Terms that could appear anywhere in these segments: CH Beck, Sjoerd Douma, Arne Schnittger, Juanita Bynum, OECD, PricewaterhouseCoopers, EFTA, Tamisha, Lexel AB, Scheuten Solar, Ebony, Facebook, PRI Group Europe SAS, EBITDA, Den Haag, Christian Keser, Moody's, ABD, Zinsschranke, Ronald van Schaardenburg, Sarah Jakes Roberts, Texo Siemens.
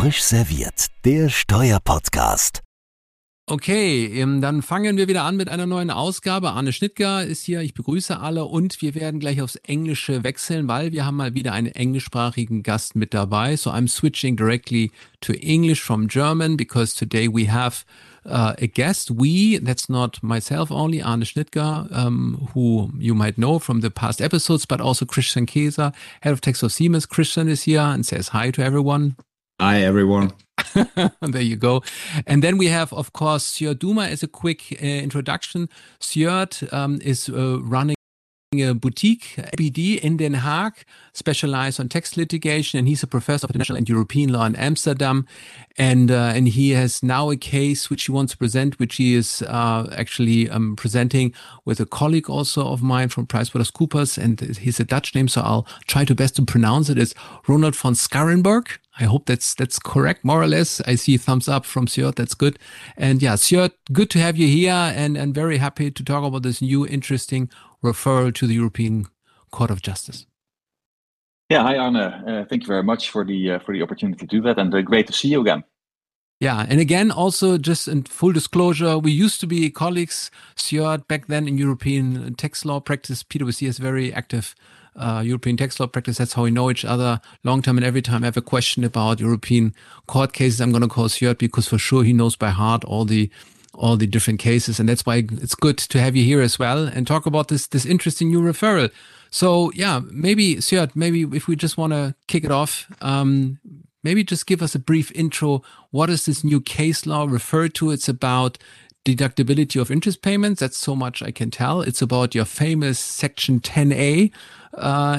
Frisch serviert, der Steuerpodcast. Okay, dann fangen wir wieder an mit einer neuen Ausgabe. Arne Schnittger ist hier, ich begrüße alle und wir werden gleich aufs Englische wechseln, weil wir haben mal wieder einen englischsprachigen Gast mit dabei. So I'm switching directly to English from German because today we have a guest. We, that's not myself only, Arne Schnittger, who you might know from the past episodes, but also Christian Keser, head of Texo Siemens. Christian is here and says hi to everyone. Hi, everyone. There you go. And then we have, of course, Sjoerd Douma as a quick introduction. Sjoerd is running a boutique, ABD, in Den Haag, specialized on tax litigation. And he's a professor of international and European law in Amsterdam. And he has now a case which he wants to present, which he is actually presenting with a colleague also of mine from PricewaterhouseCoopers. And he's a Dutch name, so I'll try to best to pronounce it. It's Ronald van Schaardenburg. I hope that's correct, more or less. I see thumbs up from Sjoerd. That's good. And yeah, Sjoerd, good to have you here and very happy to talk about this new interesting referral to the European Court of Justice. Yeah, hi, Arne. Thank you very much for the opportunity to do that, and great to see you again. Yeah, and again, also just in full disclosure, we used to be colleagues. Sjoerd, back then in European tax law practice, PwC is very active. European tax law practice, that's how we know each other long time. And every time I have a question about European court cases, I'm going to call Sjoerd because for sure he knows by heart all the different cases. And that's why it's good to have you here as well and talk about this interesting new referral. So yeah, maybe Sjoerd, if we just want to kick it off, maybe just give us a brief intro. What is this new case law referred to? It's about deductibility of interest payments. That's so much I can tell. It's about your famous Section 10a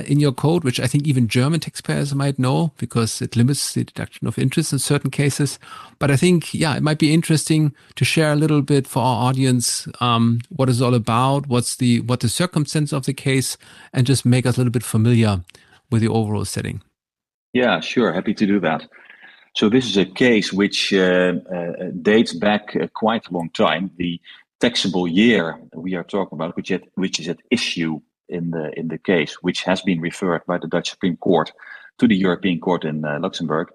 in your code, which I think even German taxpayers might know because it limits the deduction of interest in certain cases. But I think, yeah, it might be interesting to share a little bit for our audience what it's all about, what the circumstance of the case, and just make us a little bit familiar with the overall setting. Yeah, sure. Happy to do that. So this is a case which dates back quite a long time. The taxable year we are talking about, which is at issue in the case, which has been referred by the Dutch Supreme Court to the European Court in Luxembourg.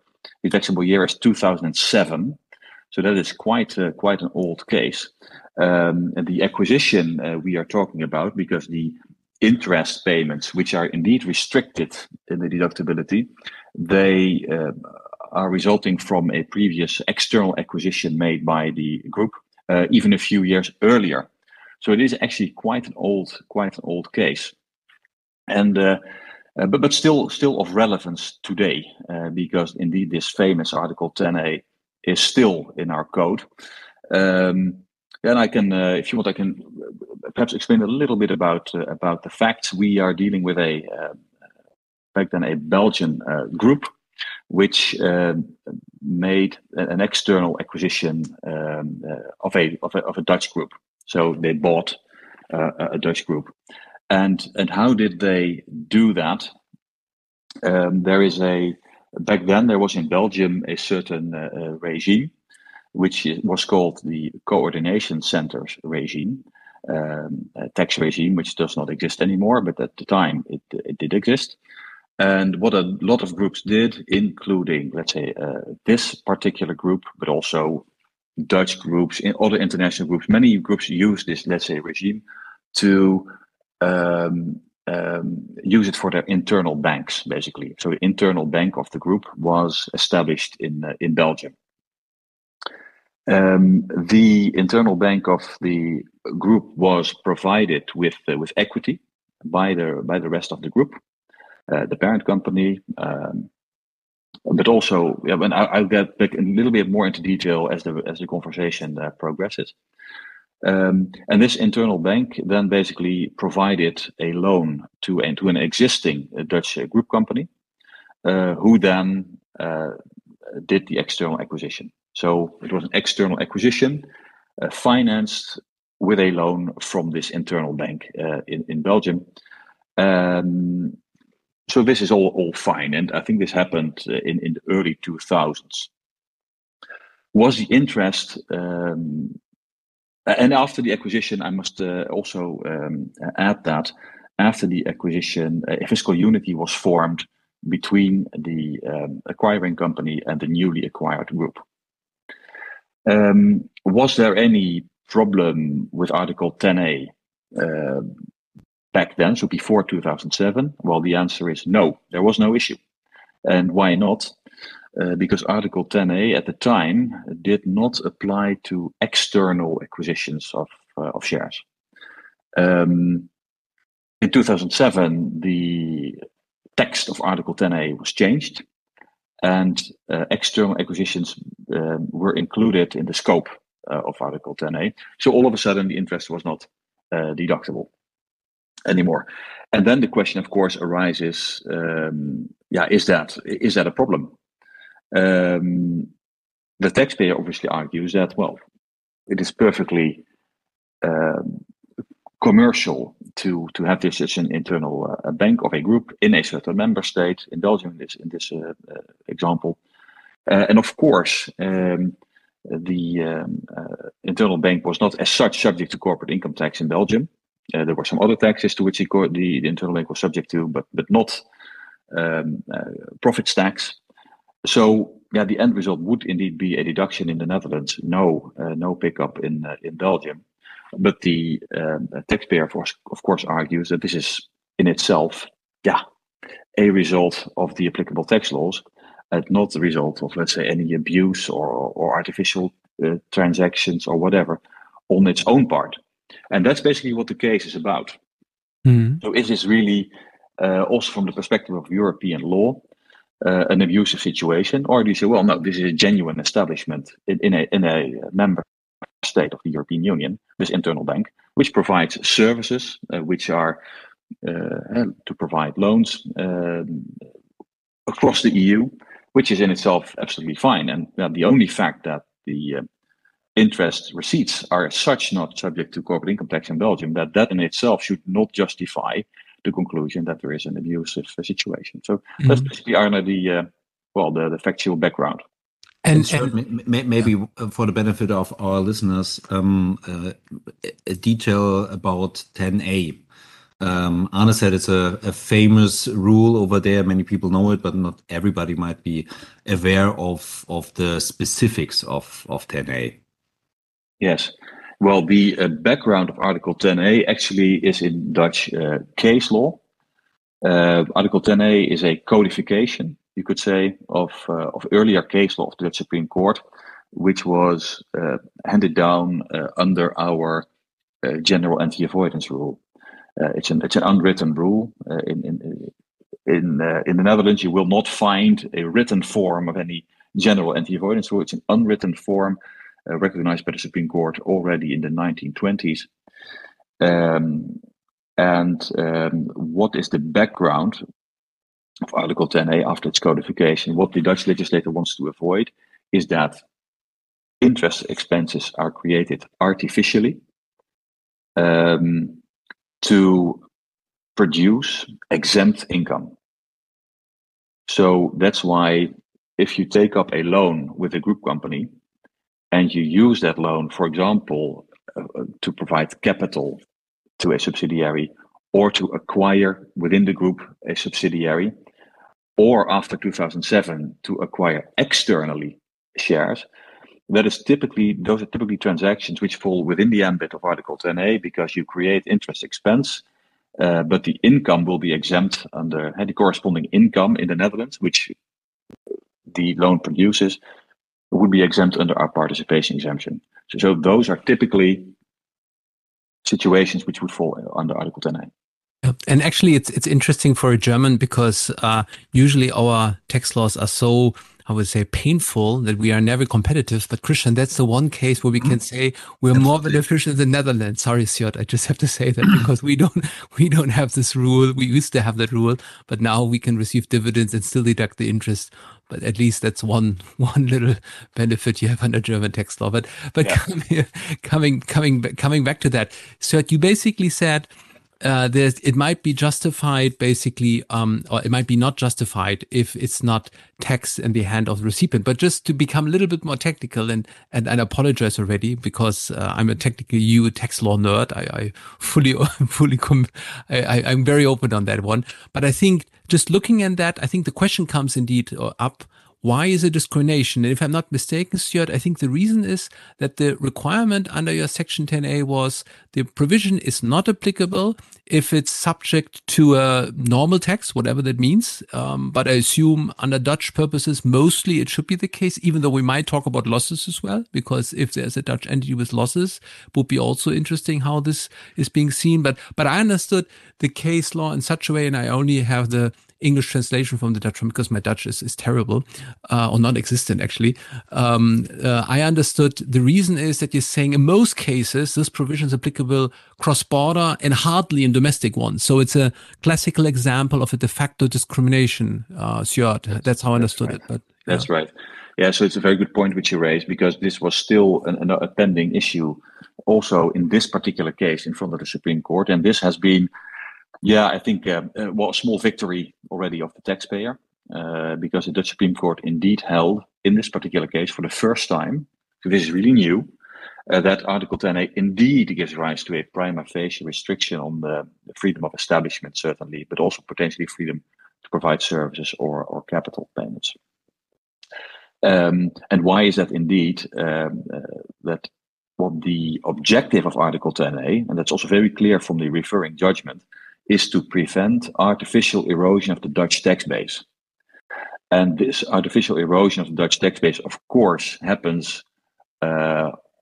The taxable year is 2007, so that is quite an old case. And the acquisition we are talking about, because the interest payments, which are indeed restricted in the deductibility, they are resulting from a previous external acquisition made by the group even a few years earlier. So it is actually quite an old case, and but still of relevance today because indeed this famous Article 10a is still in our code. Then I can, if you want, I can perhaps explain a little bit about the facts. We are dealing with a Belgian group, which made an external acquisition of a Dutch group. So they bought a Dutch group, and how did they do that? Back then there was in Belgium a certain regime, which was called the coordination centers regime, a tax regime which does not exist anymore, but at the time it did exist. And what a lot of groups did, including, let's say, this particular group, but also Dutch groups, other international groups, many groups use this, let's say, regime to use it for their internal banks, basically. So the internal bank of the group was established in Belgium. The internal bank of the group was provided with equity by the rest of the group. The parent company, but also, yeah, when I'll get back a little bit more into detail as the conversation progresses. And this internal bank then basically provided a loan to an existing Dutch group company, who then did the external acquisition. So it was an external acquisition financed with a loan from this internal bank in Belgium. So this is all fine, and I think this happened in the early 2000s. Was the interest, and after the acquisition, I must also add that after the acquisition, a fiscal unity was formed between the acquiring company and the newly acquired group. Was there any problem with Article 10A back then, so before 2007? Well, the answer is no, there was no issue. And why not? Because Article 10A at the time did not apply to external acquisitions of shares. In 2007, the text of Article 10A was changed, and external acquisitions were included in the scope of Article 10A. So all of a sudden, the interest was not deductible anymore. And then the question, of course, arises: is that a problem? The taxpayer obviously argues that, well, it is perfectly commercial to have this as an internal bank of a group in a certain member state, in Belgium in this example. And of course, the internal bank was not as such subject to corporate income tax in Belgium. There were some other taxes to which the internal bank was subject to, but not profits tax. So, yeah, the end result would indeed be a deduction in the Netherlands, no pickup in Belgium. But the taxpayer, of course, argues that this is in itself, a result of the applicable tax laws, and not the result of, let's say, any abuse or artificial transactions or whatever on its own part. And that's basically what the case is about. Mm. So it is really, also from the perspective of European law, an abusive situation, or do you say, well, no, this is a genuine establishment in a member state of the European Union, this internal bank, which provides services, which are to provide loans across the EU, which is in itself absolutely fine. And the only fact that the interest receipts are as such not subject to corporate income tax in Belgium, that in itself should not justify the conclusion that there is an abusive situation. So that's basically, Arne, the factual background. And maybe for the benefit of our listeners, a detail about 10A. Arne said it's a famous rule over there. Many people know it, but not everybody might be aware of the specifics of 10A. Yes. Well, the background of Article 10A actually is in Dutch case law. Article 10A is a codification, you could say, of earlier case law of the Dutch Supreme Court, which was handed down under our general anti-avoidance rule. It's an unwritten rule. In the Netherlands, you will not find a written form of any general anti-avoidance rule. It's an unwritten form. Recognized by the Supreme Court already in the 1920s. What is the background of Article 10A after its codification? What the Dutch legislator wants to avoid is that interest expenses are created artificially to produce exempt income. So that's why if you take up a loan with a group company, and you use that loan, for example, to provide capital to a subsidiary, or to acquire within the group a subsidiary, or after 2007 to acquire externally shares, those are typically transactions which fall within the ambit of Article 10A, because you create interest expense, but the income will be exempt under the corresponding income in the Netherlands, which the loan produces, would be exempt under our participation exemption. So those are typically situations which would fall under Article 10A. And actually, it's interesting for a German, because usually our tax laws are so, I would say, painful that we are never competitive. But Christian, that's the one case where we can say we're more beneficial than the Netherlands. Sorry, Sjoerd, I just have to say that, because we don't have this rule. We used to have that rule, but now we can receive dividends and still deduct the interest. But at least that's one little benefit you have under German tax law. But coming back to that, Sjoerd, you basically said it might be justified, basically, or it might be not justified if it's not taxed in the hand of the recipient. But just to become a little bit more technical, and apologize already, because I'm a technical EU tax law nerd. I I'm very open on that one. But I think just looking at that, I think the question comes indeed up. Why is it discrimination? And if I'm not mistaken, Sjoerd, I think the reason is that the requirement under your Section 10a was the provision is not applicable if it's subject to a normal tax, whatever that means. But I assume under Dutch purposes, mostly it should be the case, even though we might talk about losses as well, because if there's a Dutch entity with losses, it would be also interesting how this is being seen. But I understood the case law in such a way, and I only have the English translation from the Dutch one because my Dutch is terrible or non-existent actually. I understood the reason is that you're saying in most cases this provision is applicable cross-border and hardly in domestic ones. So it's a classical example of a de facto discrimination, Sjoerd. That's how I understood it. But yeah. That's right. Yeah, so it's a very good point which you raised because this was still a pending issue also in this particular case in front of the Supreme Court, and this has been I think a small victory already of the taxpayer because the Dutch Supreme Court indeed held in this particular case for the first time, so this is really new, that Article 10a indeed gives rise to a prima facie restriction on the freedom of establishment, certainly, but also potentially freedom to provide services or capital payments. And why is that indeed that what the objective of Article 10a, and that's also very clear from the referring judgment, is to prevent artificial erosion of the Dutch tax base. And this artificial erosion of the Dutch tax base, of course, happens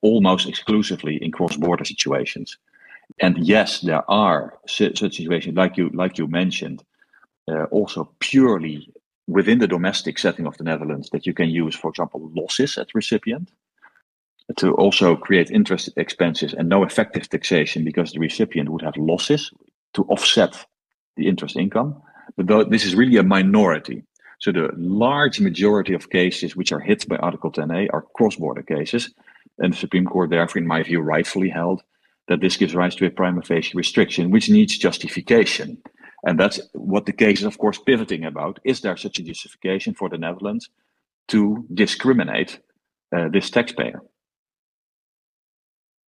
almost exclusively in cross-border situations. And yes, there are such situations, like you mentioned, also purely within the domestic setting of the Netherlands that you can use, for example, losses at recipient, to also create interest expenses and no effective taxation because the recipient would have losses to offset the interest income, but this is really a minority. So the large majority of cases which are hit by Article 10a are cross-border cases, and the Supreme Court therefore, in my view, rightfully held that this gives rise to a prima facie restriction, which needs justification. And that's what the case is, of course, pivoting about. Is there such a justification for the Netherlands to discriminate this taxpayer?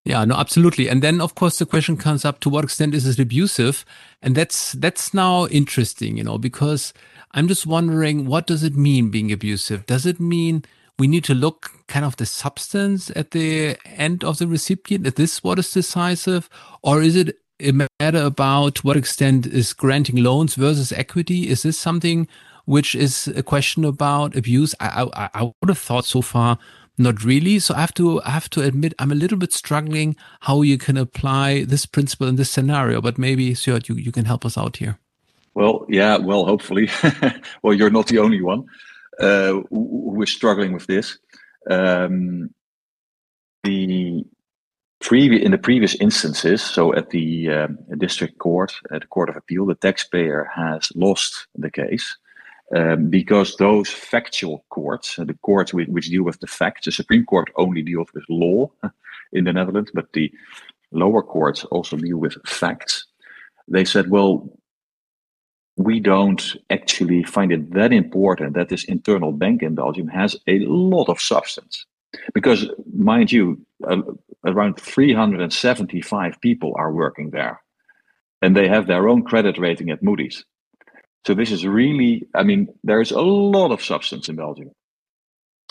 Yeah, no, absolutely. And then, of course, the question comes up, to what extent is this abusive? And that's now interesting, you know, because I'm just wondering, what does it mean being abusive? Does it mean we need to look kind of the substance at the end of the recipient? Is this what is decisive? Or is it a matter about to what extent is granting loans versus equity? Is this something which is a question about abuse? I would have thought so far, not really. So I have to admit, I'm a little bit struggling how you can apply this principle in this scenario. But maybe, Sjoerd, you can help us out here. Well, yeah, well, hopefully. Well, you're not the only one who is struggling with this. In the previous instances, so at the district court, at the Court of Appeal, the taxpayer has lost the case. Because those factual courts, the courts which deal with the facts, the Supreme Court only deals with law in the Netherlands, but the lower courts also deal with facts. They said, well, we don't actually find it that important that this internal bank in Belgium has a lot of substance. Because, mind you, around 375 people are working there, and they have their own credit rating at Moody's. So this is really, I mean, there is a lot of substance in Belgium.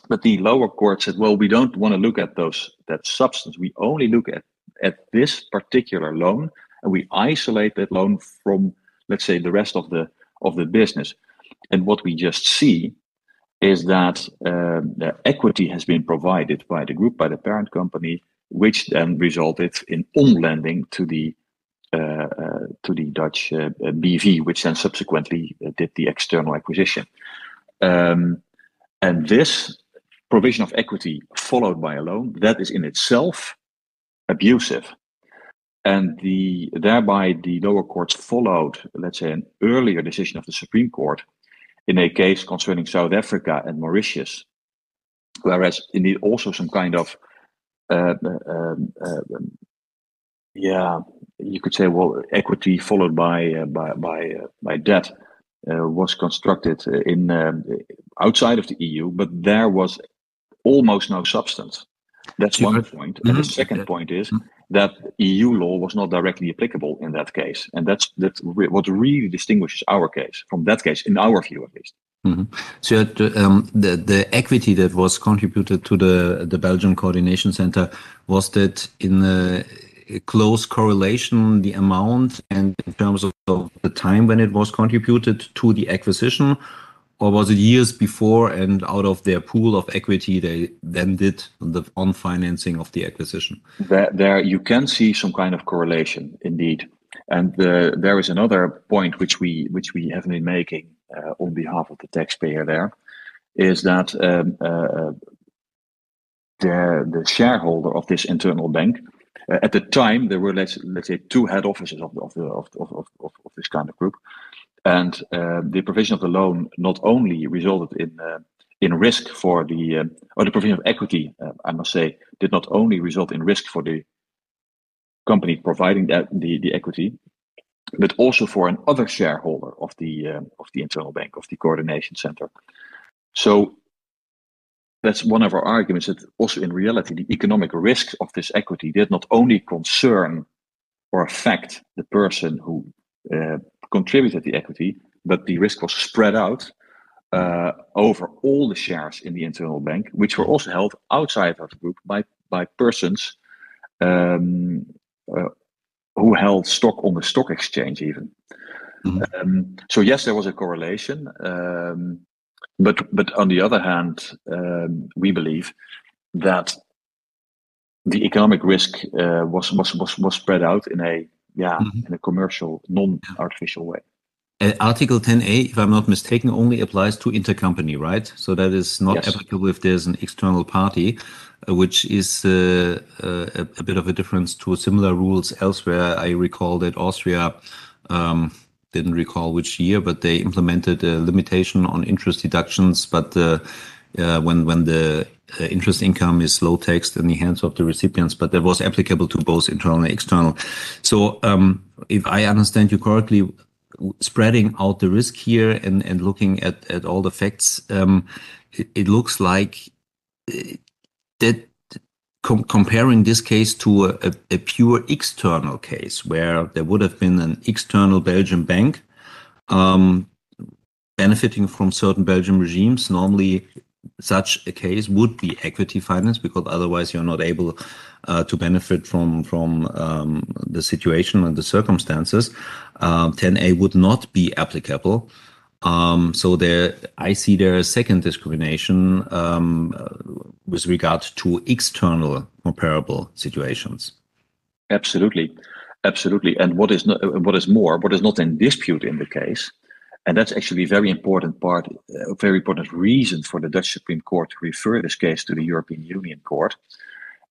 But the lower court said, well, we don't want to look at that substance. We only look at this particular loan, and we isolate that loan from, let's say, the rest of the business. And what we just see is that the equity has been provided by the group, by the parent company, which then resulted in on-lending to the Dutch BV, which then subsequently did the external acquisition. And this provision of equity followed by a loan, that is in itself abusive. And thereby the lower courts followed, let's say, an earlier decision of the Supreme Court in a case concerning South Africa and Mauritius, whereas indeed also some kind of Yeah, you could say, well, equity followed by debt was constructed in outside of the EU, but there was almost no substance. That's one point. And the second point is that EU law was not directly applicable in that case, and that's what really distinguishes our case from that case, in our view at least. Mm-hmm. So the equity that was contributed to the Belgian Coordination Center, was that in a close correlation, the amount and in terms of the time when it was contributed to the acquisition, or was it years before, and out of their pool of equity, they then did the on-financing of the acquisition? There you can see some kind of correlation, indeed. And there is another point which we have been making on behalf of the taxpayer there, is that the shareholder of this internal bank, at the time, there were, let's say, two head offices of this kind of group. And the provision of the loan not only resulted in risk for the, or the provision of equity, I must say, did not only result in risk for the company providing that, the equity, but also for another shareholder of the internal bank, of the coordination center. So that's one of our arguments, that also in reality, the economic risks of this equity did not only concern or affect the person who contributed the equity, but the risk was spread out over all the shares in the internal bank, which were also held outside of the group by persons who held stock on the stock exchange even. Mm-hmm. So yes, there was a correlation, but on the other hand, we believe that the economic risk was spread out in a in a commercial, non-artificial way. Article 10A, if I'm not mistaken, only applies to intercompany, right? So that is not applicable if there's an external party, which is a bit of a difference to similar rules elsewhere. I recall that Austria, didn't recall which year, but they implemented a limitation on interest deductions. But when the interest income is low taxed in the hands of the recipients, but that was applicable to both internal and external. So if I understand you correctly, spreading out the risk here and looking at all the facts, it looks like that comparing this case to a pure external case where there would have been an external Belgian bank benefiting from certain Belgian regimes, normally such a case would be equity financed, because otherwise you're not able to benefit from the situation and the circumstances. 10A would not be applicable. So there, I see there a second discrimination with regard to external comparable situations. Absolutely, absolutely. And what is not in dispute in the case. And that's actually a very important part, a very important reason for the Dutch Supreme Court to refer this case to the European Union Court,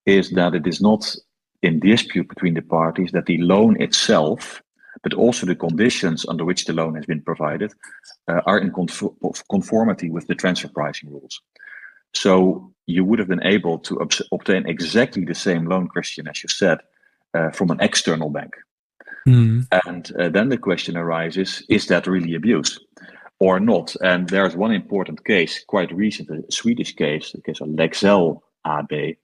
is that it is not in dispute between the parties that the loan itself, but also the conditions under which the loan has been provided, are in conformity with the transfer pricing rules. So you would have been able to obtain exactly the same loan, Christian, as you said, from an external bank. Mm. And then the question arises, is that really abuse or not? And there's one important case, quite recent, a Swedish case, the case of Lexel AB,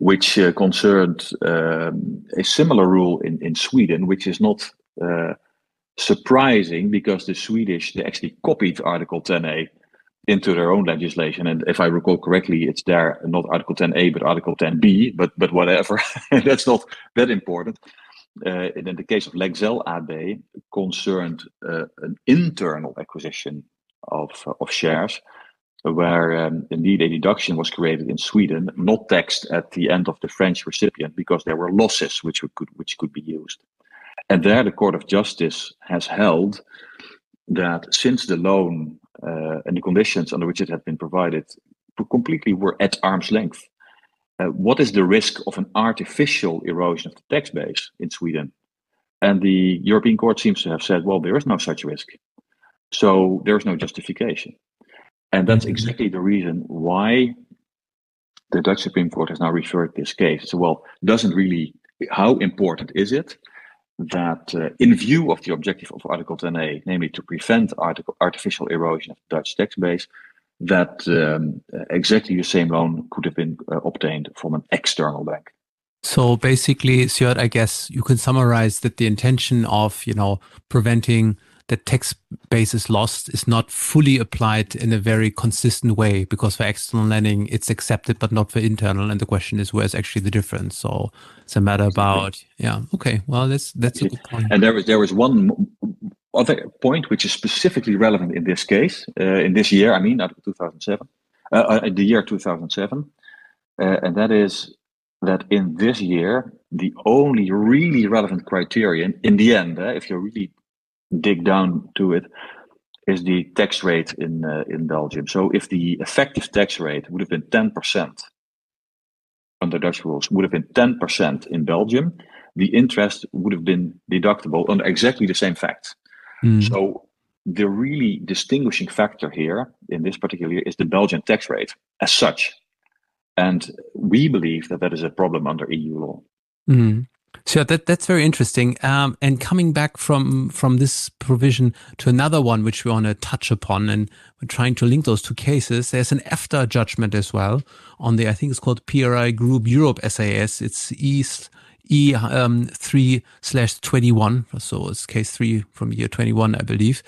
which concerned a similar rule in Sweden, which is not surprising, because the Swedish, they actually copied Article 10A into their own legislation. And if I recall correctly, it's there, not Article 10A, but Article 10B, but whatever, that's not that important. And in the case of Lexel AB, concerned an internal acquisition of shares, where indeed a deduction was created in Sweden, not taxed at the end of the French recipient, because there were losses which could be used. And there, the Court of Justice has held that since the loan and the conditions under which it had been provided completely were at arm's length, what is the risk of an artificial erosion of the tax base in Sweden? And the European Court seems to have said, well, there is no such risk. So there is no justification. And that's exactly the reason why the Dutch Supreme Court has now referred this case. So, well, doesn't really how important is it that in view of the objective of Article 10a, namely to prevent artificial erosion of the Dutch tax base, that exactly the same loan could have been obtained from an external bank. So basically, Sjoerd, I guess you can summarize that the intention of, preventing that tax base is lost is not fully applied in a very consistent way, because for external lending, it's accepted, but not for internal. And the question is, where's actually the difference? So it's a matter about, yeah, okay, well, that's a good point. And there is one other point which is specifically relevant in this case, in this year, out of 2007, the year 2007. And that is that in this year, the only really relevant criterion in the end, if you really dig down to it, is the tax rate in Belgium. So if the effective tax rate would have been 10% under Dutch rules, would have been 10% in Belgium, the interest would have been deductible under exactly the same facts. Mm. So the really distinguishing factor here in this particular year is the Belgian tax rate as such. And we believe that that is a problem under EU law. Mm. So that's very interesting. And coming back from this provision to another one, which we want to touch upon, and we're trying to link those two cases, there's an EFTA judgment as well on the, I think it's called PRI Group Europe SAS. It's E3/21. So it's case 3 from year 21, I believe.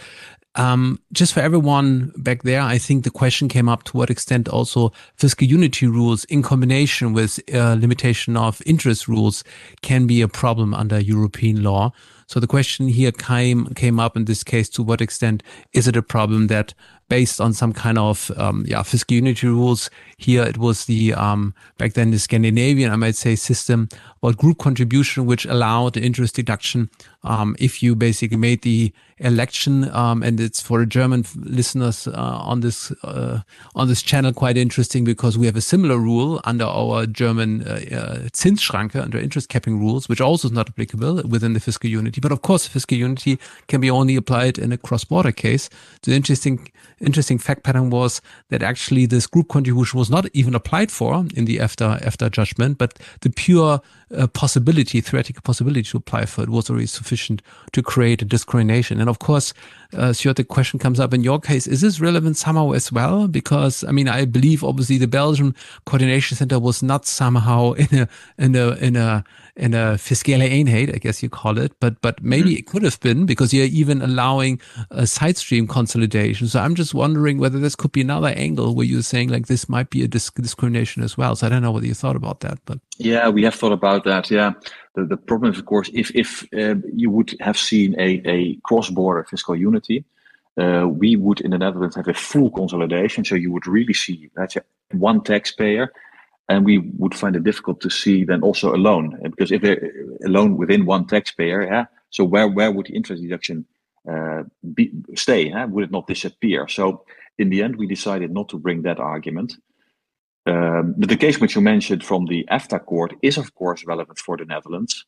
Just for everyone back there, I think the question came up to what extent also fiscal unity rules in combination with limitation of interest rules can be a problem under European law. So the question here came up in this case, to what extent is it a problem that based on some kind of fiscal unity rules, here it was the back then the Scandinavian, I might say, system or group contribution, which allowed the interest deduction if you basically made the election. And it's for German listeners on this channel quite interesting, because we have a similar rule under our German Zinsschranke, under interest capping rules, which also is not applicable within the fiscal unity. But of course, fiscal unity can be only applied in a cross-border case. The interesting fact pattern was that actually this group contribution was not even applied for in the EFTA judgment, but the pure theoretical possibility to apply for it was already sufficient to create a discrimination. And of course, Sjoerd, the question comes up in your case, is this relevant somehow as well? Because, I believe obviously the Belgian Coordination Center was not somehow in a fiscale eenheid, I guess you call it, but maybe it could have been, because you're even allowing a side stream consolidation. So I'm just wondering whether this could be another angle where you're saying like this might be a discrimination as well. So I don't know whether you thought about that, but yeah, we have thought about that. Yeah, the problem is, of course, if you would have seen a cross-border fiscal unity, we would in the Netherlands have a full consolidation. So you would really see that's one taxpayer. And we would find it difficult to see then also a loan, because if they're a loan within one taxpayer, so where would the interest deduction stay? Would it not disappear? So in the end, we decided not to bring that argument. But the case which you mentioned from the EFTA court is, of course, relevant for the Netherlands,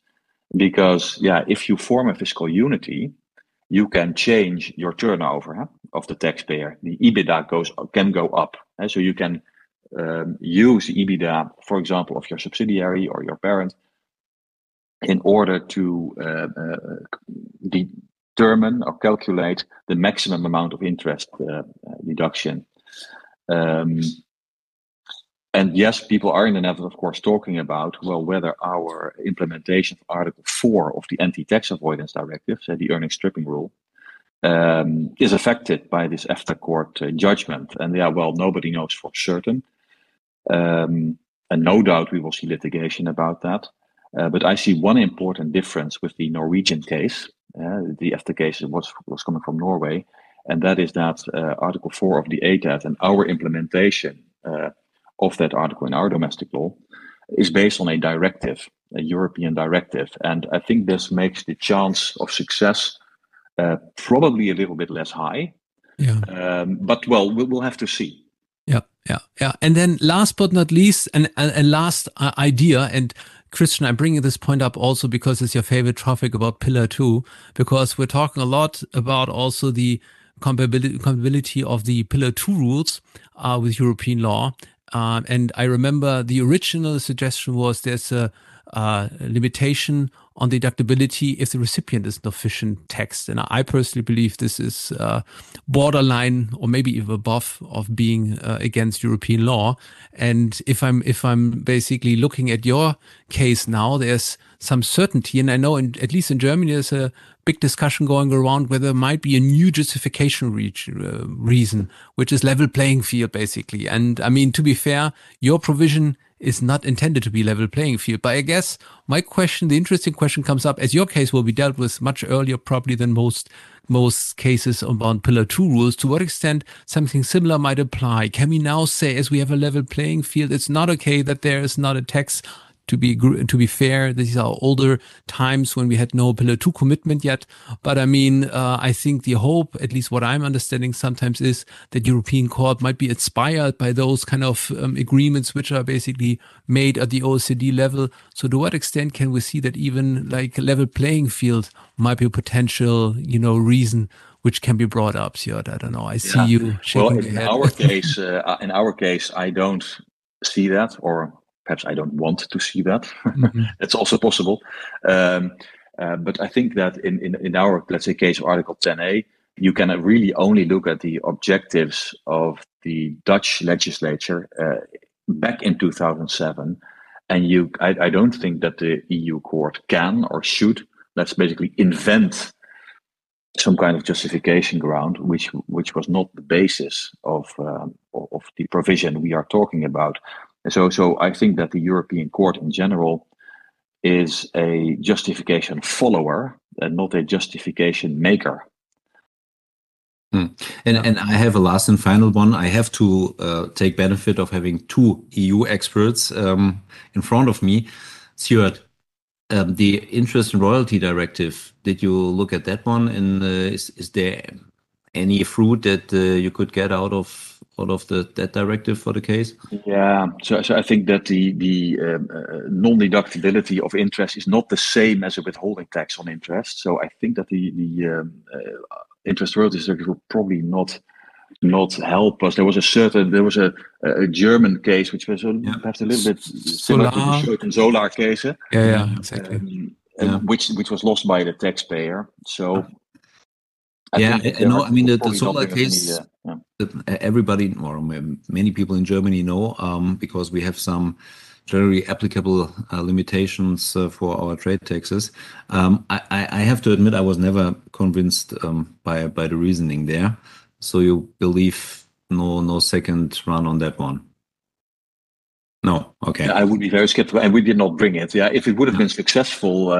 because if you form a fiscal unity, you can change your turnover of the taxpayer. The EBITDA can go up, so you can use EBITDA, for example, of your subsidiary or your parent, in order to determine or calculate the maximum amount of interest deduction. And yes, people are in the Netherlands, of course, talking about whether our implementation of Article 4 of the Anti-Tax Avoidance Directive, the earnings stripping rule, is affected by this EFTA court judgment. And nobody knows for certain. And no doubt we will see litigation about that. But I see one important difference with the Norwegian case. The EFTA case was coming from Norway. And that is that Article 4 of the ATAT and our implementation of that article in our domestic law is based on a directive, a European directive. And I think this makes the chance of success probably a little bit less high. Yeah. But we'll have to see. Yeah. And then last but not least, and last idea, and Christian, I'm bringing this point up also because it's your favorite topic about Pillar 2, because we're talking a lot about also the compatibility of the Pillar 2 rules with European law. And I remember the original suggestion was there's limitation on deductibility if the recipient is an efficient tax. And I personally believe this is borderline or maybe even above of being against European law. And if I'm basically looking at your case now, there's some certainty. And I know at least in Germany, there's a big discussion going around whether there might be a new justification reason, which is level playing field, basically. And I mean, to be fair, your provision is not intended to be level playing field. But I guess my question, the interesting question comes up, as your case will be dealt with much earlier probably than most cases on Pillar 2 rules, to what extent something similar might apply. Can we now say, as we have a level playing field, it's not okay that there is not a tax? To be fair, these are older times when we had no Pillar 2 commitment yet. But I mean, I think the hope, at least what I'm understanding sometimes, is that European Court might be inspired by those kind of agreements which are basically made at the OECD level. So to what extent can we see that even like level playing field might be a potential, reason which can be brought up, Sjoerd? I don't know. I see you shaking your head. In our case, I don't see that, or perhaps I don't want to see that. Mm-hmm. That's also possible. But I think that in our, let's say, case of Article 10a, you can really only look at the objectives of the Dutch legislature back in 2007. And I don't think that the EU court can or should, let's basically invent some kind of justification ground, which was not the basis of the provision we are talking about. So I think that the European Court in general is a justification follower and not a justification maker. And I have a last and final one. I have to take benefit of having two EU experts in front of me. Sjoerd, the interest and royalty directive, did you look at that one? And is there any fruit that you could get out of that directive for the case? Yeah, so I think that the non-deductibility of interest is not the same as a withholding tax on interest. So I think that the interest royalties directive will probably not help us. There was a German case which was perhaps a little bit similar to the Scheuten Solar case. Yeah, exactly. Which was lost by the taxpayer. So. The solar case, everybody or many people in Germany know, because we have some generally applicable limitations for our trade taxes. I have to admit, I was never convinced by the reasoning there. So you believe no second run on that one? No, okay. Yeah, I would be very skeptical, and we did not bring it. Yeah, if it would have been successful,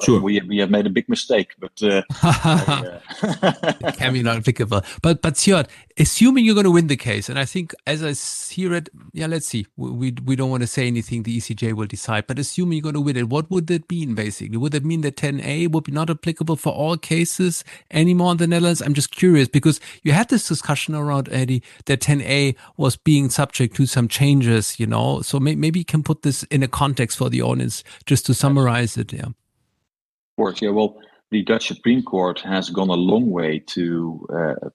sure. We have made a big mistake, but it can be not applicable. But Sjoerd, assuming you're going to win the case, and I think as I hear it, let's see. We don't want to say anything. The ECJ will decide. But assuming you're going to win it, what would that mean basically? Would that mean that 10A would be not applicable for all cases anymore in the Netherlands? I'm just curious because you had this discussion around Eddie that 10A was being subject to some changes, So maybe you can put this in a context for the audience, just to summarize it. Yeah. Of course. Yeah. Well, the Dutch Supreme Court has gone a long way to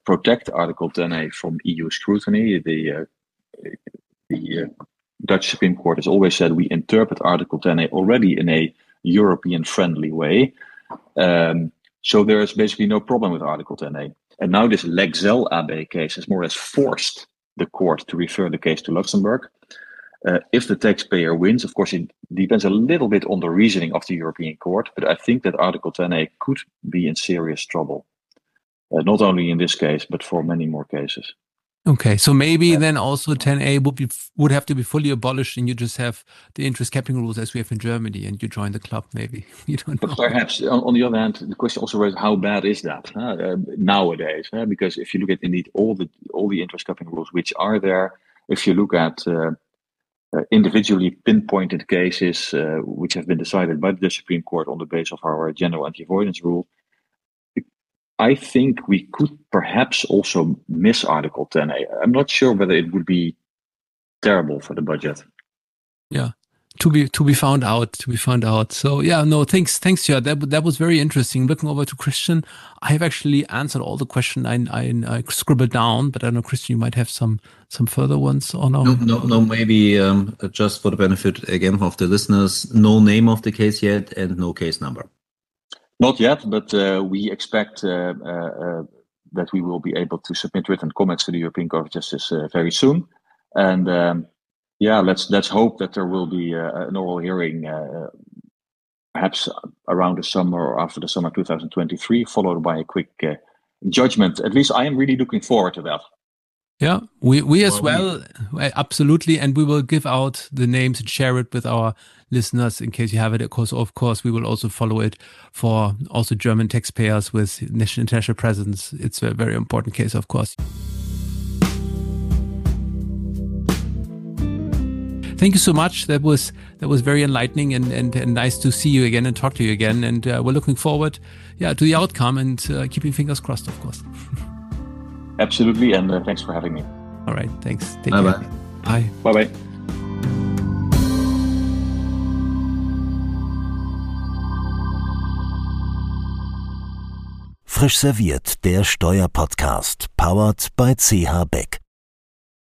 protect Article 10a from EU scrutiny. The Dutch Supreme Court has always said we interpret Article 10a already in a European-friendly way. So there is basically no problem with Article 10a. And now this Lexel AB case has more or less forced the court to refer the case to Luxembourg. If the taxpayer wins, of course, it depends a little bit on the reasoning of the European Court, but I think that Article 10a could be in serious trouble, not only in this case, but for many more cases. Okay, so maybe then also 10a would have to be fully abolished, and you just have the interest capping rules as we have in Germany, and you join the club. Maybe you don't know. But perhaps on the other hand, the question also raised: how bad is that nowadays? Because if you look at indeed all the interest capping rules which are there, if you look at individually pinpointed cases which have been decided by the Supreme Court on the basis of our general anti-avoidance rule, I think we could perhaps also miss Article 10a. I'm not sure whether it would be terrible for the budget. Yeah. To be found out. So yeah, no, thanks, Sjoerd. That was very interesting. Looking over to Christian, I have actually answered all the questions I scribbled down, but I know Christian, you might have some further ones or no? No. Maybe just for the benefit again of the listeners, no name of the case yet and no case number. Not yet, but we expect that we will be able to submit written comments to the European Court of Justice very soon, and. Yeah, let's hope that there will be an oral hearing, perhaps around the summer or after the summer 2023, followed by a quick judgment. At least I am really looking forward to that. Yeah, we absolutely, and we will give out the names and share it with our listeners in case you have it. Of course, we will also follow it for also German taxpayers with international presence. It's a very important case, of course. Thank you so much. That was very enlightening and nice to see you again and talk to you again. And we're looking forward, to the outcome and keeping fingers crossed, of course. Absolutely, and thanks for having me. All right, thanks. Take care. Bye. Bye. Frisch serviert, der Steuerpodcast, powered by CH Beck.